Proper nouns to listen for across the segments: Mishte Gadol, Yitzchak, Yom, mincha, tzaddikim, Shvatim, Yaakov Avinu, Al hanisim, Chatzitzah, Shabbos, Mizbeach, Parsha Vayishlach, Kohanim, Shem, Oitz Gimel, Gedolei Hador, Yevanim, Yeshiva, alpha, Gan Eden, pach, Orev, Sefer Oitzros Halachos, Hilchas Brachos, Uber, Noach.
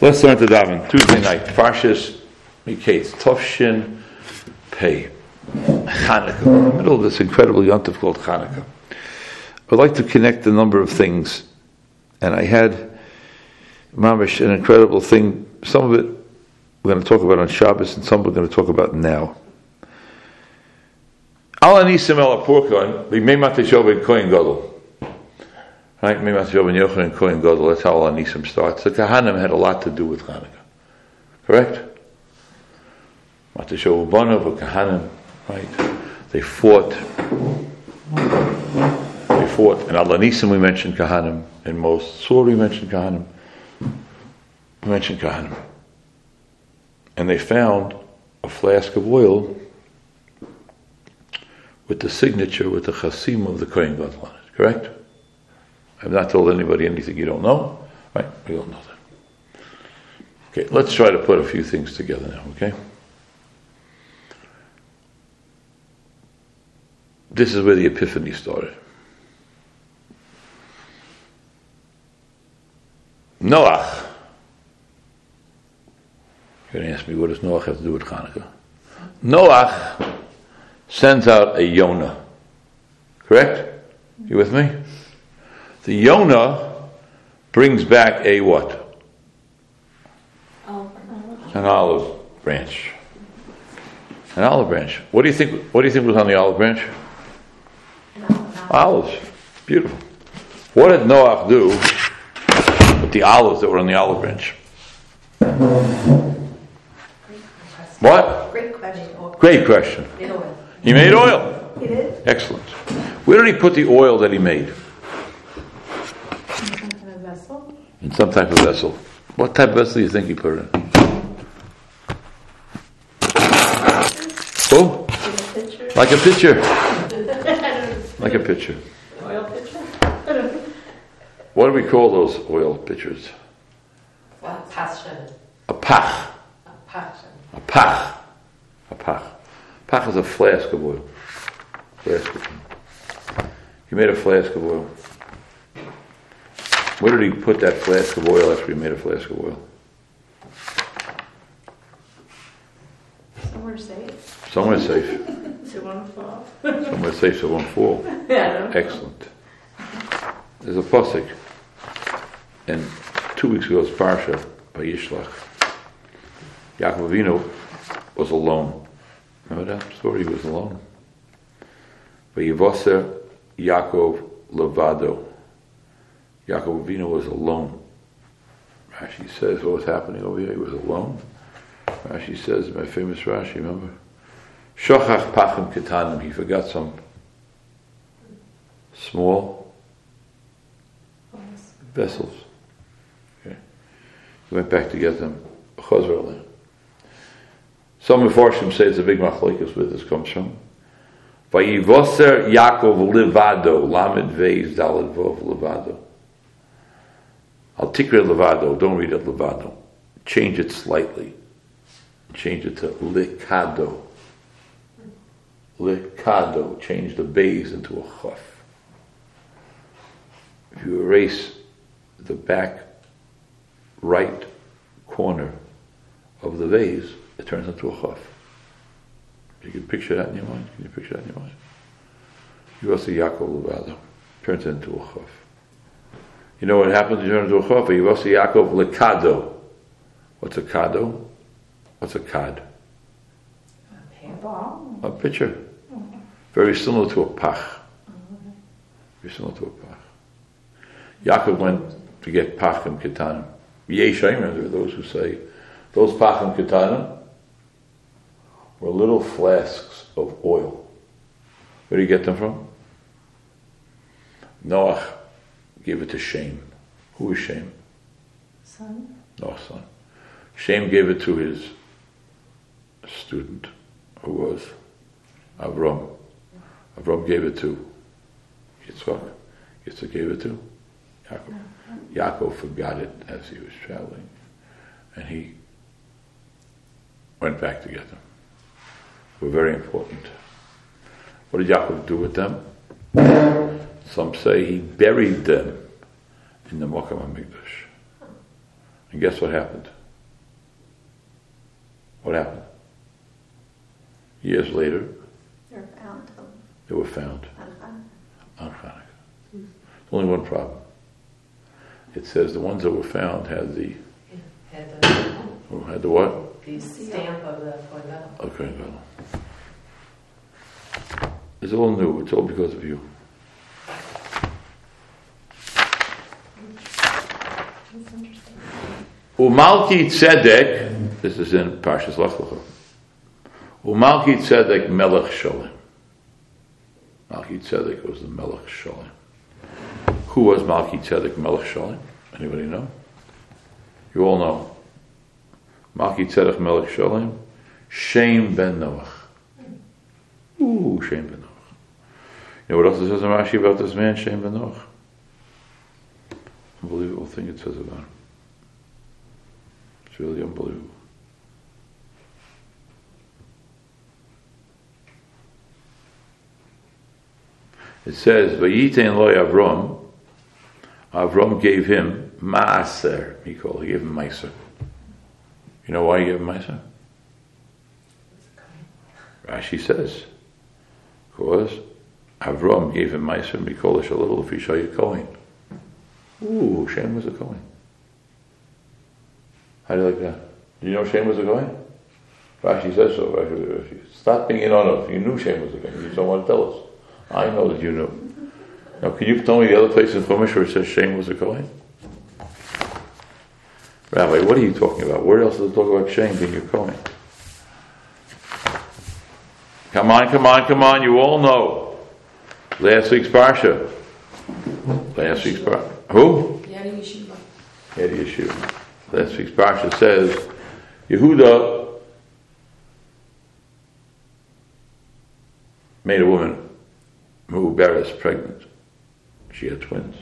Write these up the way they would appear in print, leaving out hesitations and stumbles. Let's learn to daven. Tuesday night, Parshas Miketz, Tovshin Pei, Chanukah. In the middle of this incredible yontif called Chanukah, I'd like to connect a number of things, and I had mamish an incredible thing. Some of it we're going to talk about on Shabbos, and some we're going to talk about now. Al hanisim el apurkan b'meimat yeshov Kohen Gadol. Right, that's how Al hanisim starts. The Kohanim had a lot to do with Chanukah, correct? Kohanim, right? They fought. In Al hanisim we mentioned Kohanim. In most Surah we mentioned Kohanim. And they found a flask of oil with the signature, with the chasim of the Kohen Gadol on it, correct? I've not told anybody anything you don't know. Right? We all know that. Okay, let's try to put a few things together now, okay? This is where the epiphany started. Noach. You're going to ask me, what does Noach have to do with Chanukah? Noach sends out a Yonah. Correct? You with me? The Yonah brings back a what? An olive branch. An olive branch. What do you think? What do you think was on the olive branch? Olives. Beautiful. What did Noach do with the olives that were on the olive branch? What? Great question. He made oil. He did. Excellent. Where did he put the oil that he made? In some type of vessel. What type of vessel do you think he put it in? Oh? Like a pitcher. Like a pitcher. Oil pitcher? What do we call those oil pitchers? A pach. A pach. Pach is a flask of oil. He made a flask of oil. Where did he put that flask of oil after he made a flask of oil? Somewhere safe. So it won't fall. Somewhere safe so it won't fall. Yeah. Excellent. There's a pasuk. And 2 weeks ago was Parsha Vayishlach. Yaakov Avinu was alone. Remember that story? He was alone. Vayivaser Yaakov levado. Yaakov Avinu was alone. Rashi says, what was happening over here? He was alone. Rashi says, my famous Rashi, remember? Shochach pachim ketanim. He forgot some small vessels. Okay. He went back to get them. Some Meforshim say it's a big machlekas where this comes from. Vayivoser Yaakov levado. Lamed veiz daled vov levado. Al tikra levado, don't read it levado. Change it slightly. Change it to likado. Likado. Change the bays into a chaf. If you erase the back right corner of the vase, it turns into a chaf. You can picture that in your mind. You also Yaakov levado. Turns it into a chaf. You know what happens when you turn into a chofa? You also Yaakov lekado. What's a kado? What's a kad? A paintball. A pitcher. Mm-hmm. Very similar to a pach. Mm-hmm. Yaakov went to get pachim ketanim. Yeshayim, there are those who say, those pachim ketanim were little flasks of oil. Where do you get them from? Noach gave it to Shem. Who is Shem? Son. Noah's son. Shem gave it to his student, who was Avram. Avram gave it to Yitzchak. Yitzchak gave it to Yaakov. Yaakov forgot it as he was traveling, and he went back to get them. They were very important. What did Yaakov do with them? Some say he buried them in the Parshas Mikdash. And guess what happened? What happened? Years later, they were found. On Chanukah. There's only one problem. It says the ones that were found had the... Had the what? The stamp of the Kohen Gadol. Okay, well. It's all new. It's all because of you. That's interesting. Umalki tzedek, this is in Parshas Lech Lecha. Umalki tzedek melech sholem. Malki tzedek was the melech sholem. Who was Malki tzedek melech sholem? Anybody know? You all know. Malki tzedek melech sholem, Shem ben Noach. Ooh, Shem ben Noach. You know what else it says in Rashi about this man, Shem ben Noach? Unbelievable thing it says about him. It's really unbelievable. It says, Vayitein loy Avram. Avram gave him maaser. He called. He gave him maaser. You know why he gave him maaser? Rashi says, because Avram gave him maaser. He called us a little if he show you Kohen. Ooh, Shem was a Kohen. How do you like that? Do you know Shem was a Kohen? Rashi says so. Rashi. Stop being in honor. If you knew Shem was a Kohen, you just don't want to tell us. I know that you knew. Now, can you tell me the other place in Chumash where it says Shem was a Kohen? Rabbi, what are you talking about? Where else does it talk about Shem being a Kohen? Come on, you all know. Last week's Parsha. Who? Yad Yeshiva. Last week's Parsha says, Yehuda made a woman who Beres pregnant. She had twins.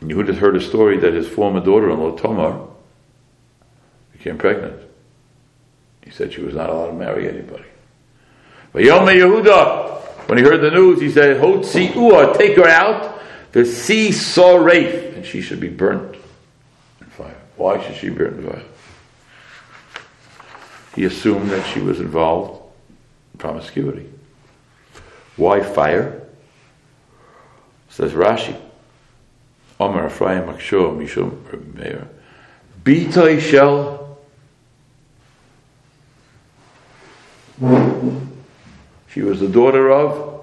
And Yehuda heard a story that his former daughter-in-law, Tamar, became pregnant. He said she was not allowed to marry anybody. But Yom Yehuda, when he heard the news, he said, Hotzi'uah, take her out, the sea saw rafe, and she should be burnt in fire. Why should she be burnt in fire? He assumed that she was involved in promiscuity. Why fire? Says Rashi. Omer Ephraim Makshor Mishum Meir. Beta shel. She was the daughter of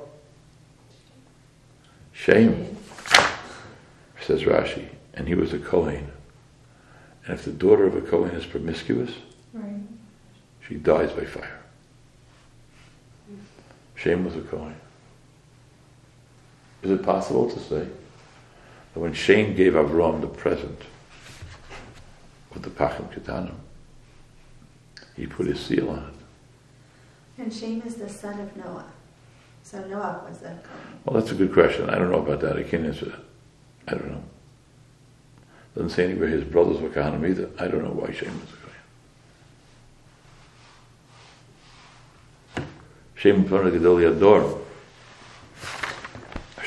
Shem. Says Rashi, and he was a Kohen. And if the daughter of a Kohen is promiscuous, right, she dies by fire. Shem was a Kohen. Is it possible to say that when Shem gave Avram the present with the pachim ketanim, he put his seal on it? And Shem is the son of Noah. So Noah was that Kohen. Well, that's a good question. I don't know about that. I can't answer that. I don't know. Doesn't say anywhere his brothers were Kohanim either. I don't know why Shem was a Kohen. Shem was one of the Gedolei Hador. How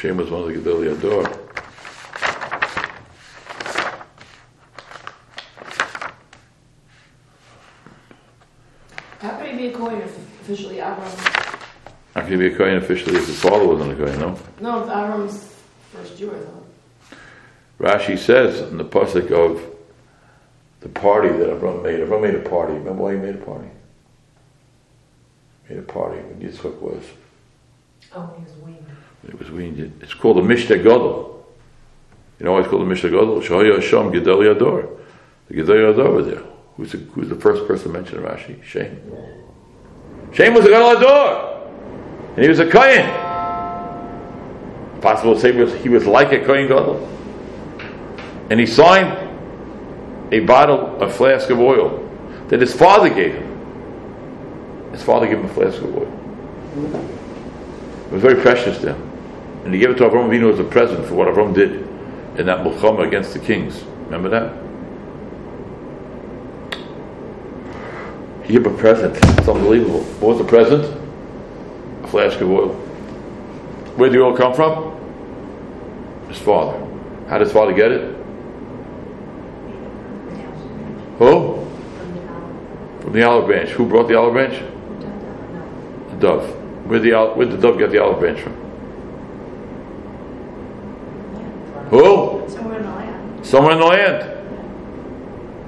could he be a Kohen officially, Avram? How could he be a Kohen officially if his father wasn't a Kohen, no? No, Avram's first Jew, I thought. Rashi says in the pasuk of the party that Avram made a party. Remember why he made a party? A party when Yitzchak was. Oh, he was weaned. It was weaned. It's called a Mishte Gadol. You know why it's called a Mishte Gadol? Shehaya Hashem Gedolei Hador. The Gedolei Hador was there. Who's the first person mentioned in Rashi? Shem. Shem was a Gedolei Hador, and he was a Kohen. Possible to say he was like a Kohen Gadol, and he signed a flask of oil that his father gave him. His father gave him a flask of oil. It was very precious to him. And he gave it to Avram Avinu as a present for what Avram did in that milchama against the kings. Remember that? He gave a present. It's unbelievable. What was the present? A flask of oil. Where did the oil come from? His father. How did his father get it? Who? From the olive branch. Who brought the olive branch? The dove. Where did the dove get the olive branch from? Who? Somewhere in the land. Somewhere in the land.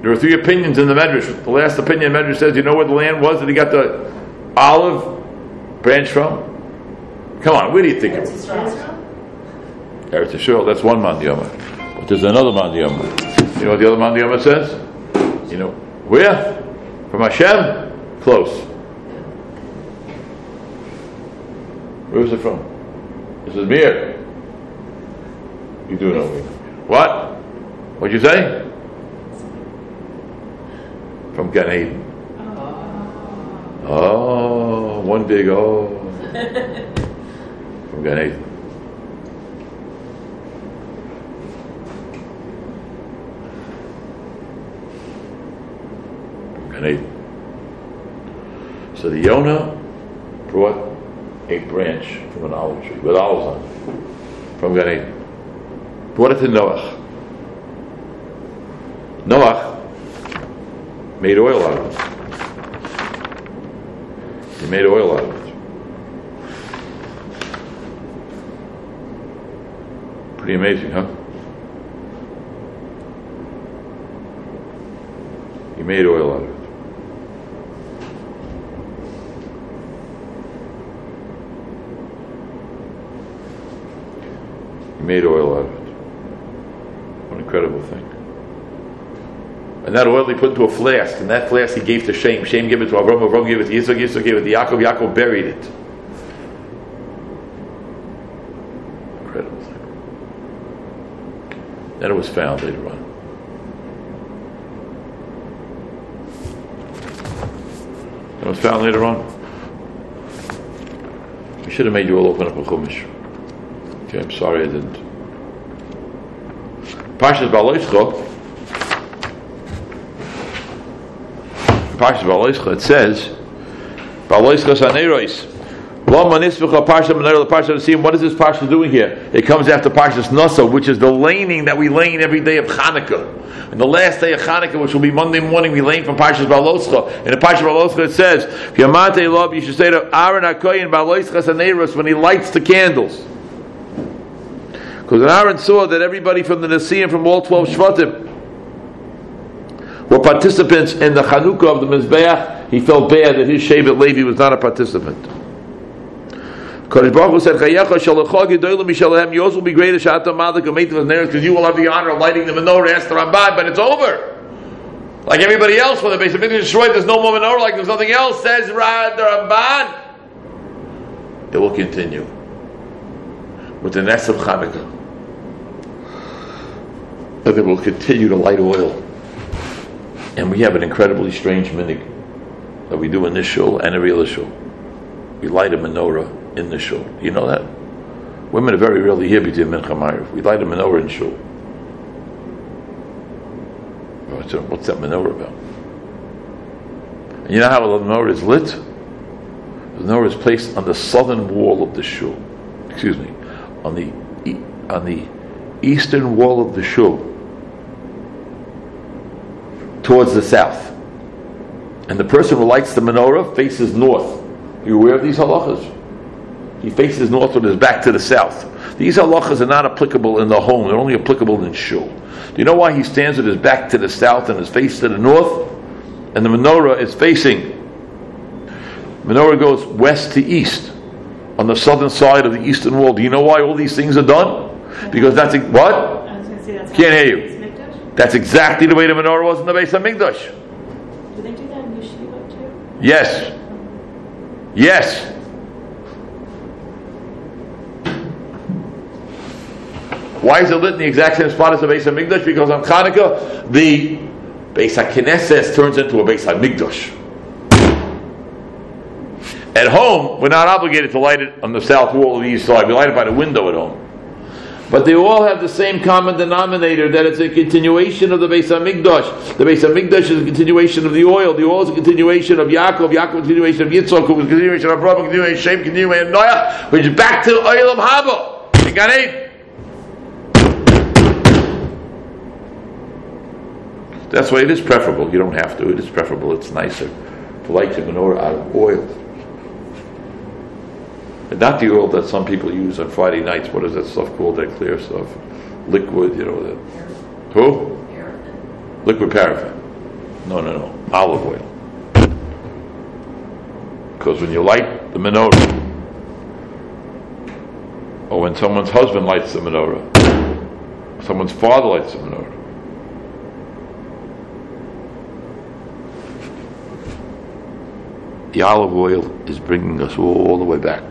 There were three opinions in the Medrash. The last opinion, the Medrash says, you know where the land was that he got the olive branch from? Come on, where do you think it was? Eretz Yisrael, that's one Mandiyama. But there's another Mandiyama. You know what the other Mandiyama says? You know, where? From Hashem? Close. Where was it from? This is Mir. You do know me. What? What'd you say? From Gan Eden. Oh, one big oh. From Gan Eden. So the Yonah brought a branch from an olive tree with olives on it from Gan Eden. Brought it to Noach. Noach made oil out of it. He made oil out of it. Pretty amazing, huh? He made oil out of it. Made oil out of it. What an incredible thing. And that oil he put into a flask, and that flask he gave to Shem. Shem gave it to Avram, Avram gave it to Yitzchak, Yitzchak gave it to Yaakov, Yaakov buried it. Incredible thing. Then it was found later on. We should have made you all open up a chumash. Okay, I'm sorry I didn't. Parshas Beha'aloscha, it says, Beha'aloscha Saneiros. What is this Parsha doing here? It comes after Parshas Nasa, which is the laning that we lane every day of Chanukah. And the last day of Chanukah, which will be Monday morning, we lane from Parshas Beha'aloscha. And in Parshas Beha'aloscha it says, Yamate Lob, you should say to Aaron HaKoyin Beha'aloscha Saneiros when he lights the candles. Because Aaron saw that everybody from the Nesiim, from all 12 Shvatim, were participants in the Chanukah of the Mizbeach. He felt bad that his Shevet Levi was not a participant. Kodesh Baruch Hu said, yours will be greater, because you will have the honor of lighting the menorah, asked the Ramban, but it's over. Like everybody else, when the Beis HaMikdash is destroyed, there's no more menorah, like there's nothing else, says the Ramban. It will continue. With the Ness of Chanukah. And they will continue to light oil. And we have an incredibly strange minhag that we do in this shul and every other shul. We light a menorah in the shul. You know that? Women are very rarely here between Mincha and Ma'ariv. We light a menorah in shul. What's that menorah about? And you know how the menorah is lit? The menorah is placed on the southern wall of the shul. Excuse me. On the eastern wall of the shul, towards the south, and the person who lights the menorah faces north. Are you aware of these halachas? He faces north with his back to the south. These halachas are not applicable in the home; they're only applicable in shul. Do you know why he stands with his back to the south and his face to the north? And the menorah is facing. Menorah goes west to east. On the southern side of the eastern wall. Do you know why all these things are done? Because that's what? I was going to say that's can't hear you. That's exactly the way the menorah was in the Beis HaMikdash. Do they do that in yeshiva too? Yes. Yes. Why is it lit in the exact same spot as the Beis HaMikdash? Because on Chanukah, the Beis HaKnesses turns into a Beis HaMikdash. At home, we're not obligated to light it on the south wall of the east side. We light it by the window at home. But they all have the same common denominator, that it's a continuation of the Beis HaMikdash. The Beis HaMikdash is a continuation of the oil. The oil is a continuation of Yaakov. Yaakov is a continuation of Yitzchak, who was a continuation of Abraham, a continuation of Shem, a continuation of Noach, which is back to Olam Haba. You got eight. That's why it is preferable. You don't have to. It is preferable. It's nicer to light the menorah out of oil. And not the oil that some people use on Friday nights. What is that stuff called? That clear stuff? Liquid, you know. That. Who? Paraffin. Liquid paraffine. No. Olive oil. Because when you light the menorah, or when someone's husband lights the menorah, someone's father lights the menorah, the olive oil is bringing us all the way back,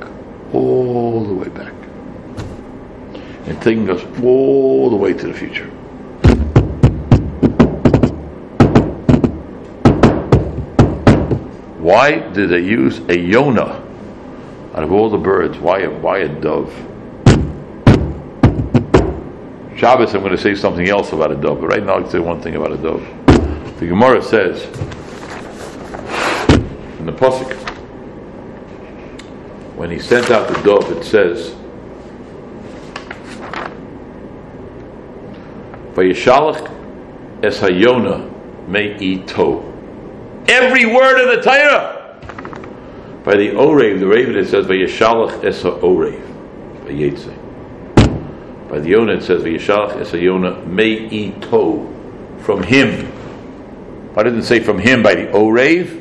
and taking us all the way to the future. Why did they use a Yonah out of all the birds? Why a dove? Shabbos, I'm going to say something else about a dove, but right now I'll say one thing about a dove. The Gemara says in the pasuk, when he sent out the dove, it says, "Vayishalach es hayonah me'ito." Every word of the Torah. By the Orev, the raven, it says, "Vayishalach es ha'orev vayetze." By the Yonah, it says, "Vayishalach es hayonah me'ito," from him. I didn't say from him by the Orev.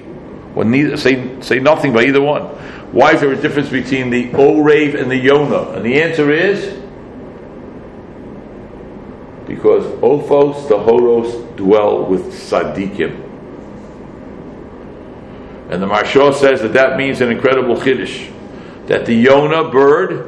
Well, neither, say nothing by either one. Why is there a difference between the Orev and the Yonah? And the answer is because Ophos the Horos dwell with tzaddikim. And the Marsha says that means an incredible chiddush, that the Yonah bird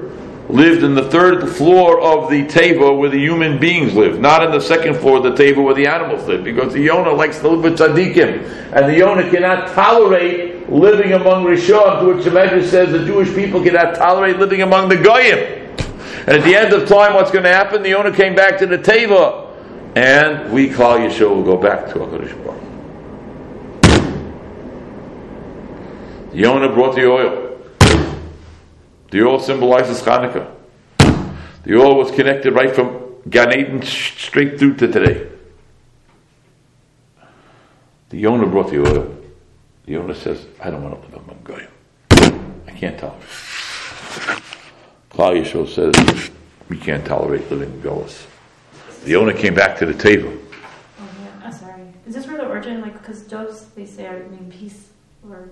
lived in the third floor of the teivah where the human beings live, not in the second floor of the teivah where the animals live, because the Yonah likes to live with tzaddikim, and the Yonah cannot tolerate living among Rishon, to which the Medrash says the Jewish people cannot tolerate living among the Goyim. And at the end of time, what's going to happen? The Yonah came back to the teivah, and we, Klal Yeshua, will go back to HaKadosh Baruch Hu. The Yonah brought the oil. The oil symbolizes Chanukah. The oil was connected right from Gan Eden straight through to today. The Yonah brought the oil. The Yonah says, "I don't want to live among Goyim. I can't tolerate it." Klal Yeshua says, "We can't tolerate living in Golas." The Yonah came back to the table. Oh, yeah. I'm sorry. Is this where the origin, because doves, they say, mean peace, or...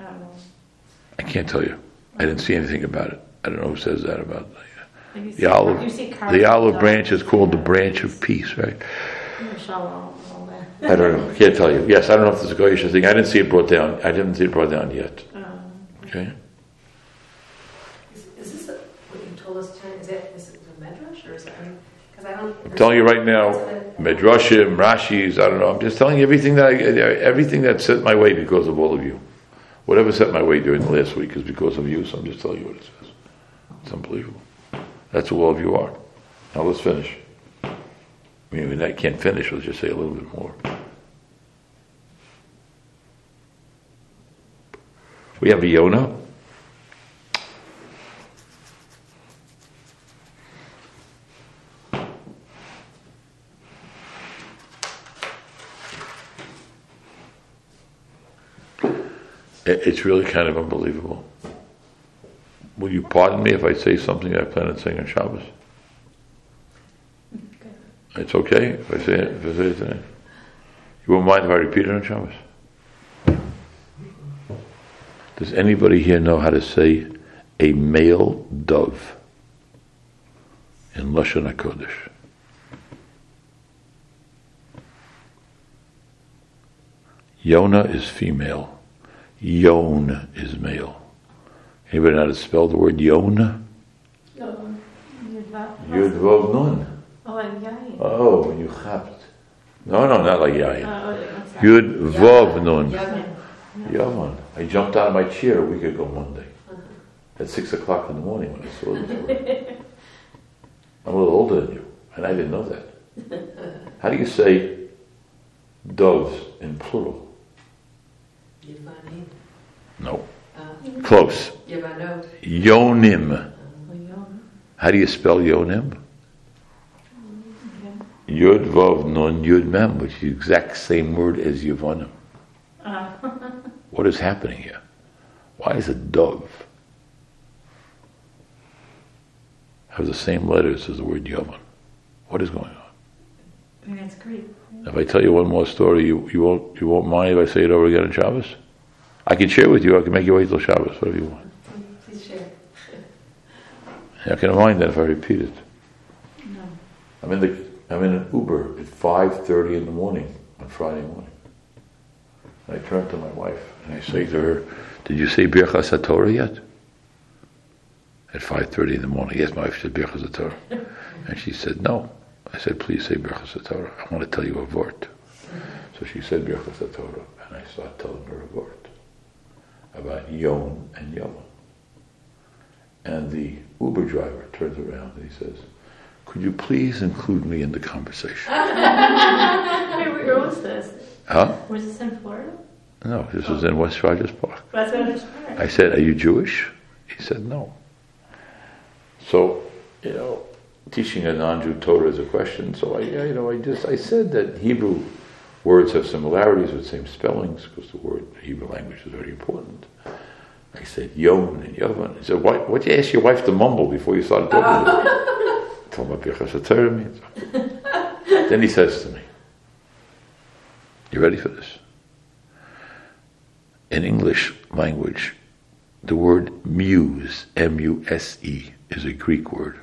I don't know. I can't tell you. I didn't see anything about it. I don't know who says that about the olive branch is called the branch of peace, right? I don't know. I can't tell you. Yes, I don't know if this is a Goyish thing. I didn't see it brought down. I didn't see it brought down yet. Okay. Is this what you told us tonight? Is it the Medrash, or is it? I'm telling you right now, Medrashim, Rashis. I don't know. I'm just telling you everything that set my way because of all of you. Whatever set my way during the last week is because of you, so I'm just telling you what it says. It's unbelievable. That's who all of you are. Now let's finish. I mean, when I can't finish, let's just say a little bit more. We have a Yonah. It's really kind of unbelievable. Will you pardon me if I say something I plan on saying on Shabbos? Okay. It's okay if I say it today. You won't mind if I repeat it on Shabbos? Does anybody here know how to say a male dove in Lashon HaKodesh? Yonah is female. Yon is male. Anybody know how to spell the word Yon? No. Yudvav Nun. Oh, and Yayin. Oh, you chapped. No, not like Yayin. Yudvav Nun. Yavan. I jumped out of my chair a week ago Monday at 6 o'clock in the morning when I saw this. I'm a little older than you, and I didn't know that. How do you say doves in plural? Yevanim. No. Close. Yevanim. Yonim. How do you spell Yonim? Yod Vav Non Yod Mem, which is the exact same word as Yevanim. What is happening here? Why is a dove have the same letters as the word Yavan? What is going on? I mean, that's great. If I tell you one more story, you won't mind if I say it over again on Shabbos? I can share with you. I can make you wait till Shabbos, whatever you want. Please share. I can mind that if I repeat it. No. I'm in an Uber at 5:30 in the morning on Friday morning. I turn to my wife and I say to her, "Did you say Berachas Torah yet?" At 5:30 in the morning. Yes, my wife said Berachas Torah, and she said no. I said, "Please say Berachas Torah. I want to tell you a vort." So she said Berachas Torah, and I started telling her a vort about Yom and Yavan. And the Uber driver turns around and he says, "Could you please include me in the conversation?" Where was this? Huh? Was this in Florida? No, this was in West Rogers Park. West Rogers Park. I said, "Are you Jewish?" He said, "No." So, you know, teaching a non-Jew Torah is a question. So I said that Hebrew words have similarities with the same spellings because the Hebrew language is very important. I said Yom and Yavan. He said, "Why'd you ask your wife to mumble before you started talking to her?" I told him what Berachas Torah means. Then he says to me, "You ready for this? In English language, the word muse, M-U-S-E, is a Greek word.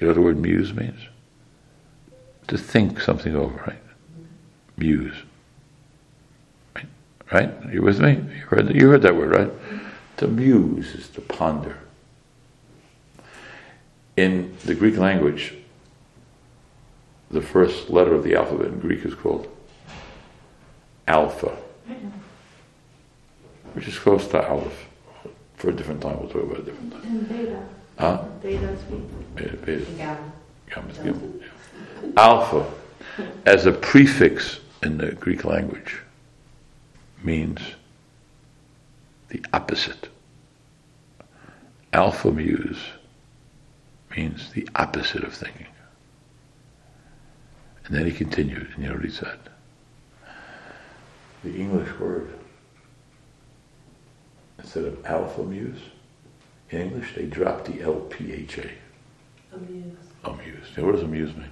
You know what the word muse means? To think something over, right? Muse. Right? Are you with me? You heard that word, right? To muse is to ponder. In the Greek language, the first letter of the alphabet in Greek is called alpha, which is close to Aleph. For a different time, we'll talk about a different time. And beta. Huh? Beta is beta. Alpha, as a prefix in the Greek language, means the opposite. Alpha muse means the opposite of thinking. And then he continued, and you know what he said? The English word, instead of alpha muse, in English they dropped the L-P-H-A. Amuse. Amuse. Now, what does amuse mean?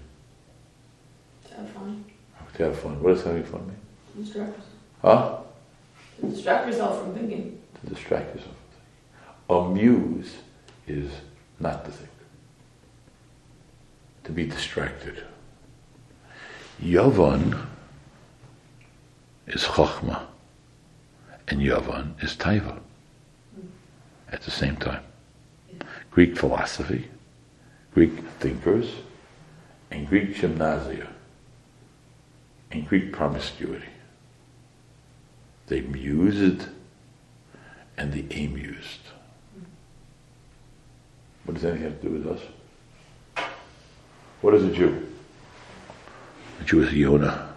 To have fun. To have fun. What does having fun mean? To distract yourself. Huh? To distract yourself from thinking. To distract yourself from thinking. Amuse is not to think. To be distracted. Yavan is chokhmah, and Yavan is teivah. At the same time, Greek philosophy, Greek thinkers, and Greek gymnasia, and Greek promiscuity. They mused, and they amused. What does that have to do with us? What is a Jew? A Jew is a Yonah.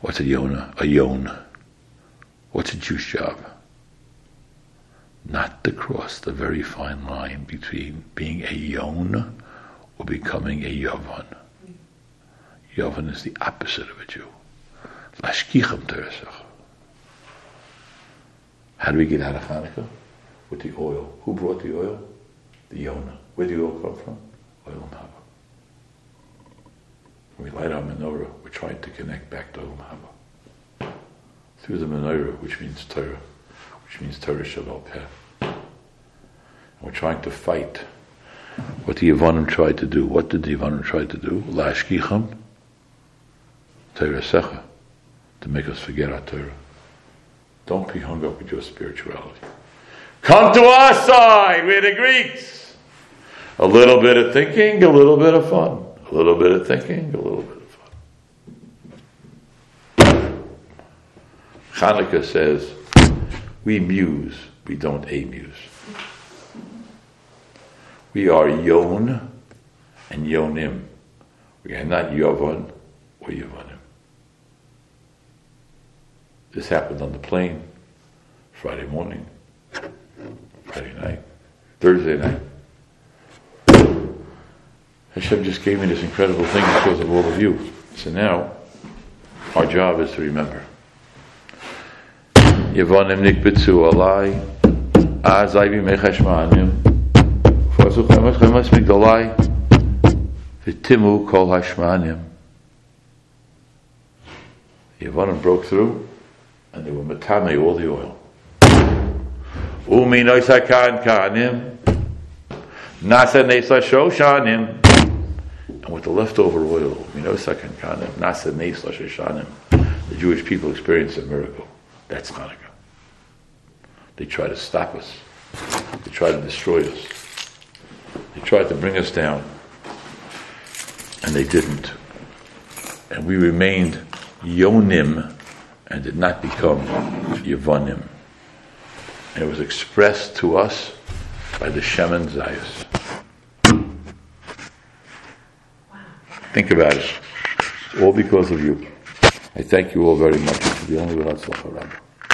What's a Yonah? A Yon. What's a Jew's job? Not to cross the very fine line between being a Yon or becoming a Yavan. Yavan is the opposite of a Jew. Lashkichim teresach. How do we get out of Chanukah? With the oil. Who brought the oil? The Yonah. Where did the oil come from? Oil and Hava. When we light our menorah, we're trying to connect back to oil and Hava. Through the menorah, which means Torah. Which means Torah Shabbat Peh. We're trying to fight what the Yevanim tried to do. What did the Yevanim try to do? Lashkicham Torah Secha, to make us forget our Torah. Don't be hung up with your spirituality. Come to our side, we're the Greeks. A little bit of thinking, a little bit of fun. A little bit of thinking, a little bit of fun. Chanukah says, we muse, we don't amuse. We are Yon and Yonim. We are not Yavan or Yevanim. This happened on the plane, Friday morning, Friday night, Thursday night. Hashem just gave me this incredible thing because of all of you. So now, our job is to remember. Yevanim nikbitzu alai, azayvi mechashmanim, forsu chemas chemas migdalai, v'timu kol hashmanim. Yevanim broke through, and they were matame all the oil. Umi noisa kan kanim, nasa nesa shoshanim. And with the leftover oil, nasa nesa shoshanim, the Jewish people experienced a miracle. That's Chanukah. They tried to stop us. They tried to destroy us. They tried to bring us down. And they didn't. And we remained Yonim and did not become Yevanim. And it was expressed to us by the Shem and Zayas. Wow. Think about it. All because of you. I thank you all very much. It's the only way I'll